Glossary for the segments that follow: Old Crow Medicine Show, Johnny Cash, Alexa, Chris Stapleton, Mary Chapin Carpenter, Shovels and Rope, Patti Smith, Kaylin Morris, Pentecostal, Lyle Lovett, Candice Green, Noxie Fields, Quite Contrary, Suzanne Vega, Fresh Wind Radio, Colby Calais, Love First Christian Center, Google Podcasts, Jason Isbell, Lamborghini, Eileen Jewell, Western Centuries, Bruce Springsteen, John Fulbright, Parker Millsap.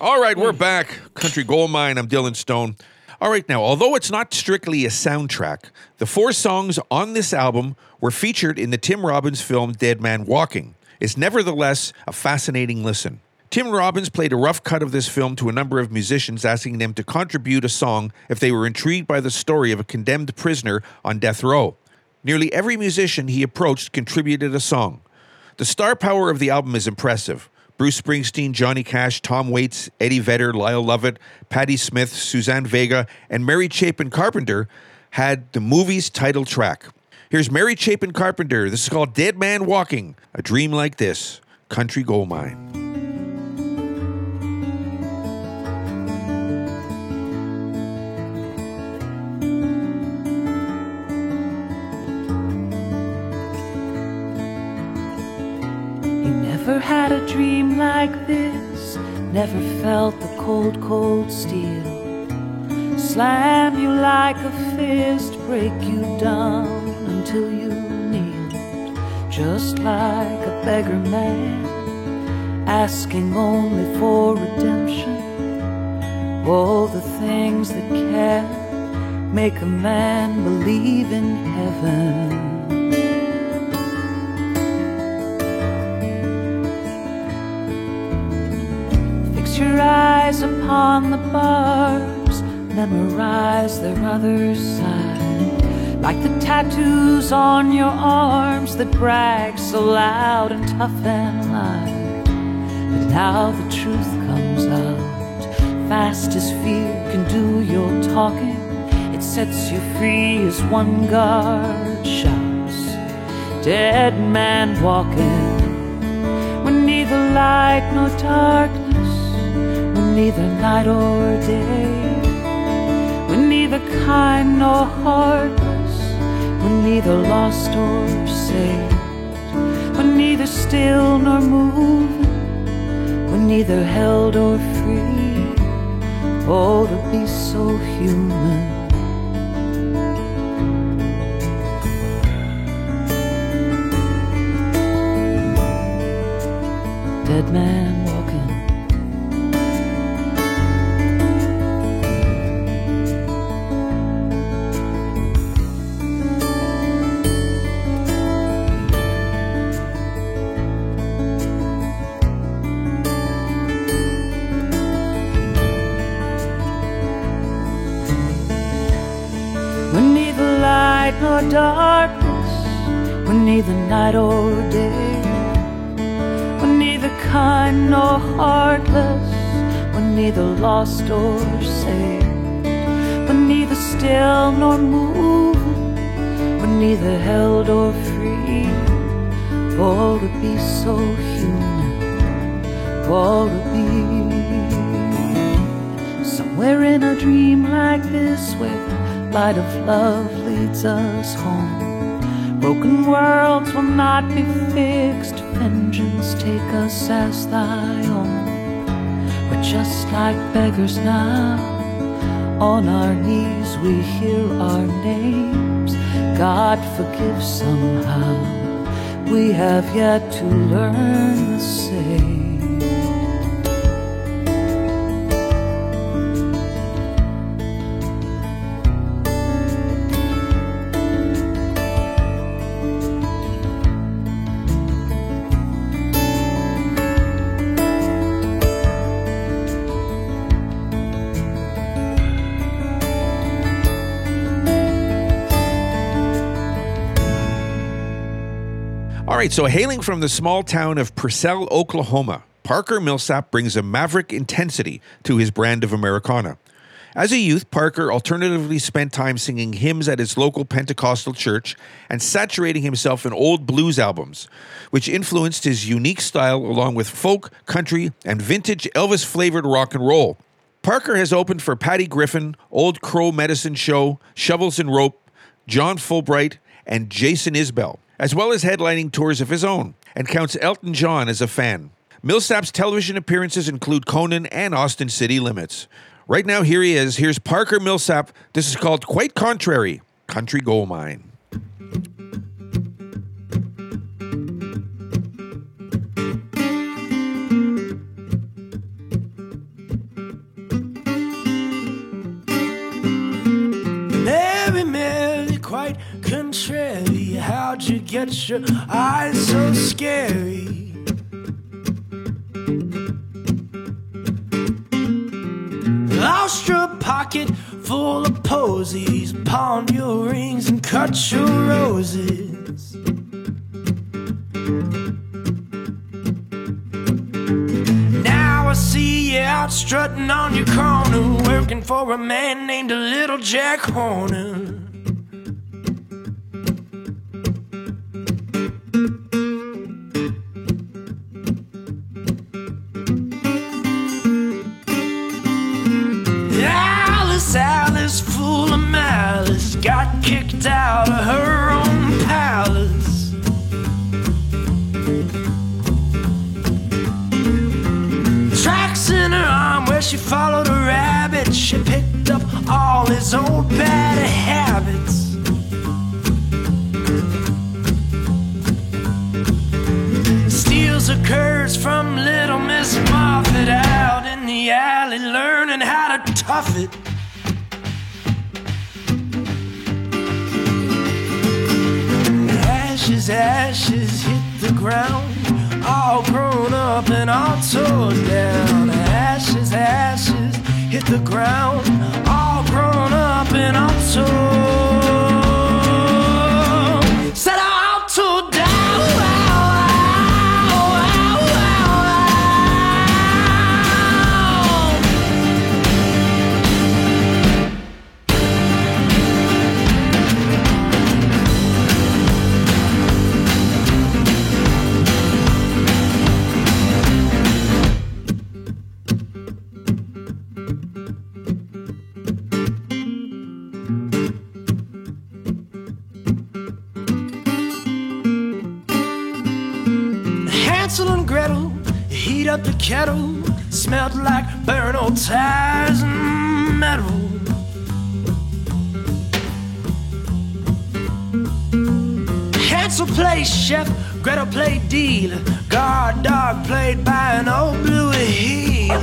All right, we're back. Country Gold Mine, I'm Dylan Stone. All right, now, although it's not strictly a soundtrack, the four songs on this album were featured in the Tim Robbins film Dead Man Walking. It's nevertheless a fascinating listen. Tim Robbins played a rough cut of this film to a number of musicians, asking them to contribute a song if they were intrigued by the story of a condemned prisoner on death row. Nearly every musician he approached contributed a song. The star power of the album is impressive. Bruce Springsteen, Johnny Cash, Tom Waits, Eddie Vedder, Lyle Lovett, Patti Smith, Suzanne Vega, and Mary Chapin Carpenter had the movie's title track. Here's Mary Chapin Carpenter. This is called Dead Man Walking, A Dream Like This, Country Gold Mine. Never had a dream like this, never felt the cold, cold steel slam you like a fist, break you down until you kneel. Just like a beggar man, asking only for redemption. All the things that can make a man believe in heaven. Your eyes upon the bars, memorize their other side, like the tattoos on your arms that brag so loud and tough and light. But now the truth comes out, fast as fear can do your talking. It sets you free as one guard shouts, dead man walking. When neither light nor darkness, neither night or day, when neither kind nor heartless, when neither lost or saved, when neither still nor moving, when neither held or free. Oh, to be so human. Dead man walking. Nor darkness, when neither night or day, when neither kind nor heartless, when neither lost or saved, when neither still nor moving, when neither held or free. Oh, to be so human. Oh, to be somewhere in a dream like this, where the light of love leads us home. Broken worlds will not be fixed, vengeance take us as thy own. We're just like beggars now, on our knees we hear our names. God forgives somehow, we have yet to learn the same. All right, so hailing from the small town of Purcell, Oklahoma, Parker Millsap brings a maverick intensity to his brand of Americana. As a youth, Parker alternatively spent time singing hymns at his local Pentecostal church and saturating himself in old blues albums, which influenced his unique style along with folk, country, and vintage Elvis-flavored rock and roll. Parker has opened for Patty Griffin, Old Crow Medicine Show, Shovels and Rope, John Fulbright, and Jason Isbell, as well as headlining tours of his own, and counts Elton John as a fan. Millsap's television appearances include Conan and Austin City Limits. Right now, here he is. Here's Parker Millsap. This is called Quite Contrary, Country Gold Mine. that you get your eyes so scary. Lost your pocket full of posies, pawned your rings and cut your roses. Now I see you out strutting on your corner, working for a man named Little Jack Horner. Got kicked out of her own palace. Tracks in her arm where she followed a rabbit. She picked up all his old bad habits. Steals her curves from Little Miss Muffet, out in the alley learning how to tough it. Ashes hit the ground, all grown up and all torn down. Ashes, ashes hit the ground, all grown up and all torn. Said all torn down. Up the kettle smelled like burnt old tires and metal. Hansel played chef, Gretel played dealer, guard dog played by an old blue heel.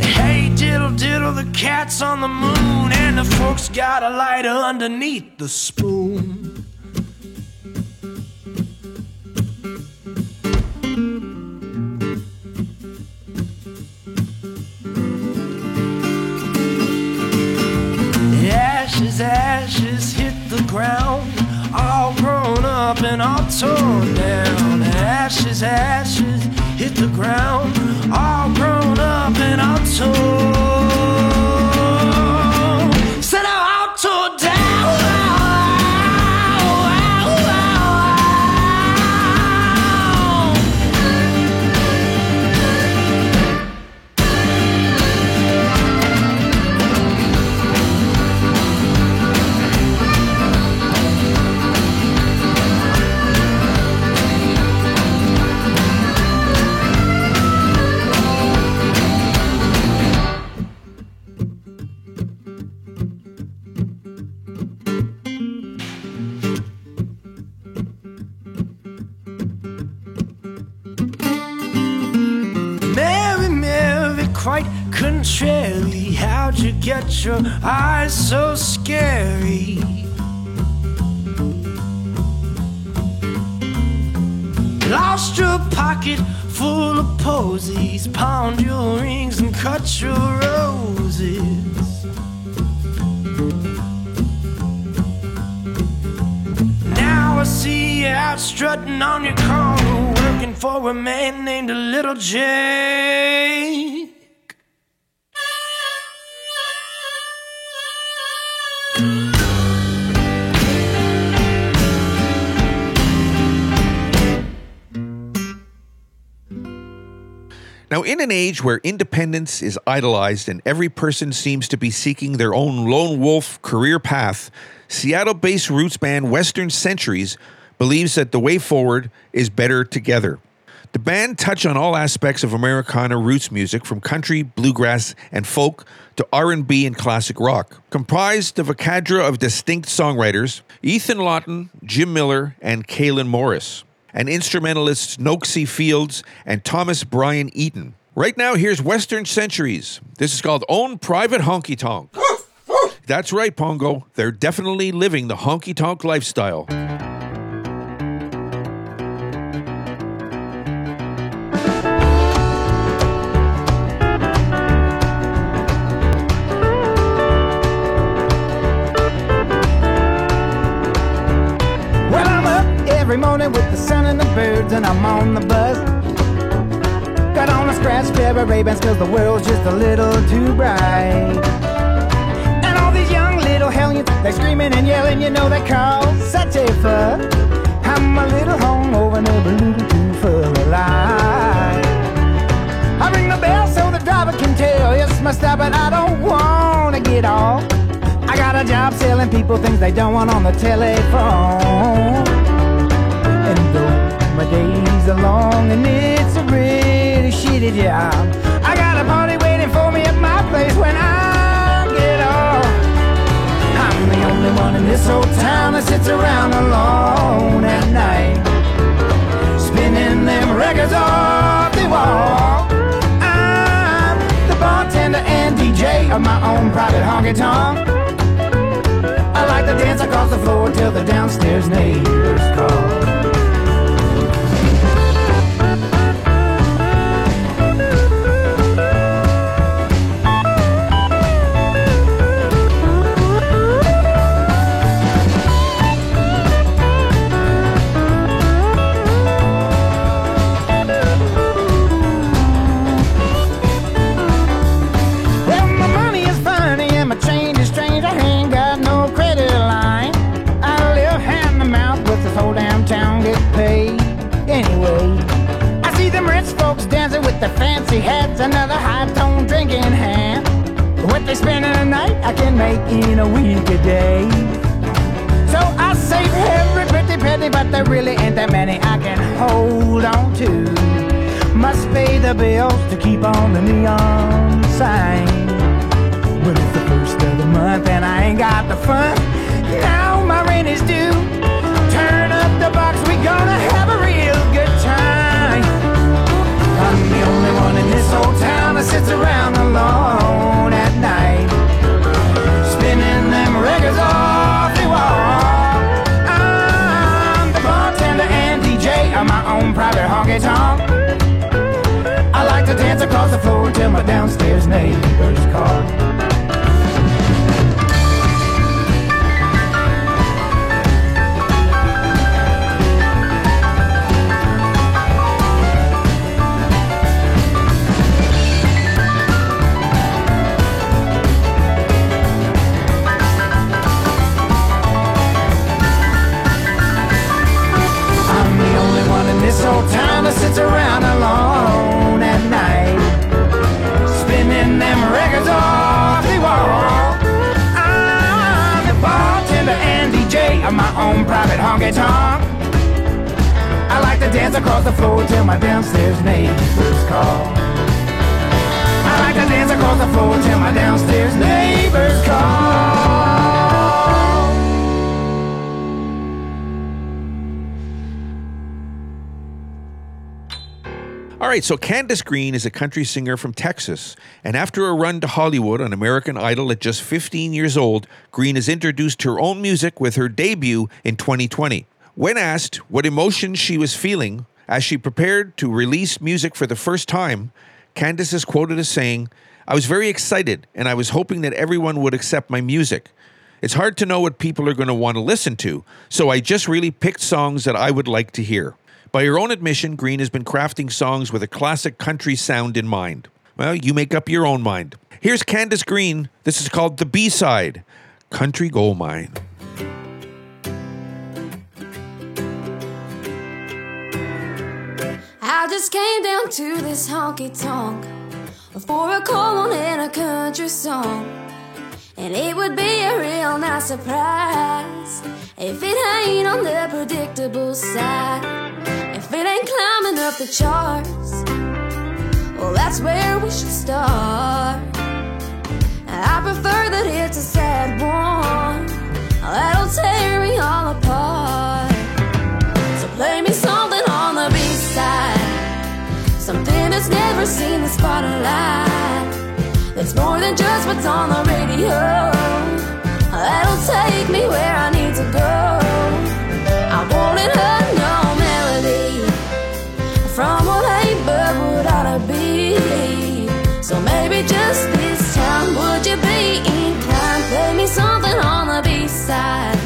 Hey diddle diddle, the cat's on the moon, and the fork's got a lighter underneath the spoon. Ashes hit the ground, all grown up and all torn down. Ashes, ashes hit the ground, all grown up and all torn. Said I'm all torn down. Quite contrary, how'd you get your eyes so scary? Lost your pocket full of posies, pawned your rings and cut your roses. Now I see you out strutting on your corner, working for a man named Little Jay. Now, in an age where independence is idolized and every person seems to be seeking their own lone wolf career path, Seattle-based roots band Western Centuries believes that the way forward is better together. The band touch on all aspects of Americana roots music, from country, bluegrass, and folk to R&B and classic rock. Comprised of a cadre of distinct songwriters, Ethan Lawton, Jim Miller, and Kaylin Morris, and instrumentalists Noxie Fields and Thomas Brian Eaton. Right now, here's Western Centuries. This is called Own Private Honky Tonk. That's right, Pongo. They're definitely living the honky-tonk lifestyle. With the sun and the birds, and I'm on the bus. Got on a scratch pair of Ray-Bans, cause the world's just a little too bright. And all these young little hellions, they're screaming and yelling, you know they cause such a fuss. I'm a little hungover, never a little too full of life. I ring the bell so the driver can tell it's my stop, but I don't wanna get off. I got a job selling people things they don't want on the telephone. My days are long and it's a really shitty job. I got a party waiting for me at my place when I get off. I'm the only one in this old town that sits around alone at night, spinning them records off the wall. I'm the bartender and DJ of my own private honky tonk. I like to dance across the floor till the downstairs neighbors call. The fancy hats, another high-tone drinking hand. What they spend in a night, I can make in a week a day. So I save every pretty penny, but there really ain't that many I can hold on to. Must pay the bills to keep on the neon sign. Well, it's the first of the month and I ain't got the fun. Now my rent is due. Turn up the box, we gonna have a real good time. I'm the only one in this old town that sits around alone at night, spinning them records off the wall. I'm the bartender and DJ of my own private honky tonk. I like to dance across the floor till my downstairs neighbors call. Old town that sits around alone at night, spinning them records off the wall. I'm the bartender and DJ of my own private honky tonk. I like to dance across the floor till my downstairs neighbors call. I like to dance across the floor till my downstairs neighbors call. All right, so Candice Green is a country singer from Texas, and after a run to Hollywood on American Idol at just 15 years old, Green has introduced her own music with her debut in 2020. When asked what emotions she was feeling as she prepared to release music for the first time, Candice is quoted as saying, "I was very excited, and I was hoping that everyone would accept my music. It's hard to know what people are going to want to listen to, so I just really picked songs that I would like to hear." By her own admission, Green has been crafting songs with a classic country sound in mind. Well, you make up your own mind. Here's Candice Green. This is called The B-Side, Country Gold Mine. I just came down to this honky-tonk for a cold one and a country song. And it would be a real nice surprise if it ain't on the predictable side. If it ain't climbing up the charts, well, that's where we should start. I prefer that it's a sad one that'll tear me all apart. So play me something on the B-side, something that's never seen the spotlight, that's more than just what's on the radio. that'll take me where I need to go. I wanted her no melody from what a bird would ought to be. So maybe just this time would you be inclined, play me something on the B-side.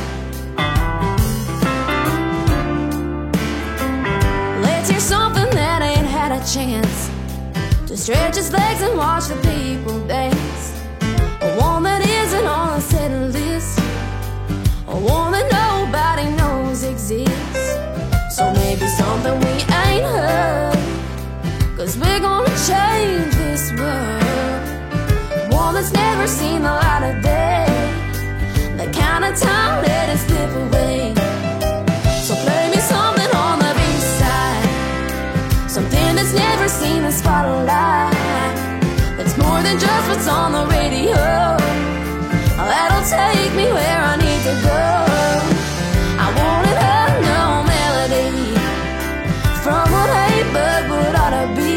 Let's hear something that ain't had a chance to stretch its legs and watch the people dance. A one that isn't on a set list, a one that nobody knows exists. So maybe something we ain't heard, cause we're gonna change this world. One that's never seen the light of day, the kind of time let it slip away. So play me something on the B-side, something that's never seen the spotlight. It's more than just what's on the radio, that'll take me where I need to go. I wanted a no melody from what a bird would ought to be.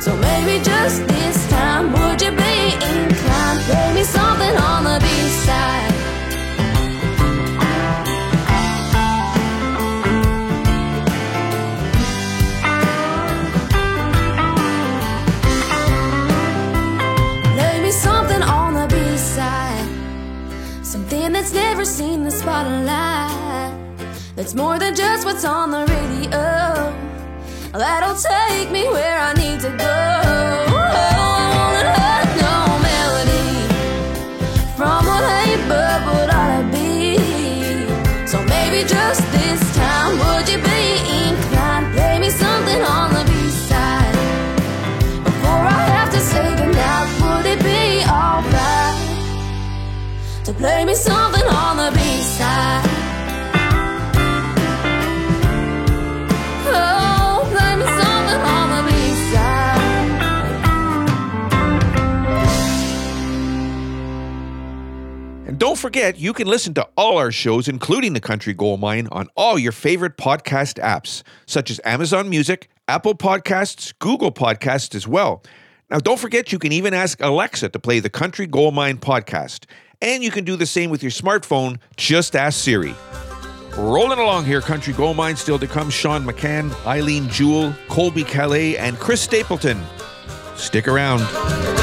So maybe just this time would you be inclined, play me something on the B-side. That's never seen the spotlight, that's more than just what's on the radio, that'll take me where I need to go. I wanna hurt no melody from what a bird would ought to be. So maybe just this time would you be inclined, play me something on the B-side. Before I have to say goodnight, would it be alright to play me something on the B-side? Oh, play me something on the B-side. And don't forget, you can listen to all our shows, including The Country Gold Mine, on all your favorite podcast apps, such as Amazon Music, Apple Podcasts, Google Podcasts as well. Now, don't forget, you can even ask Alexa to play The Country Gold Mine podcast. And you can do the same with your smartphone. Just ask Siri. Rolling along here, Country Gold Mine. Still to come, Sean McCann, Eileen Jewell, Colby Calais, and Chris Stapleton. Stick around.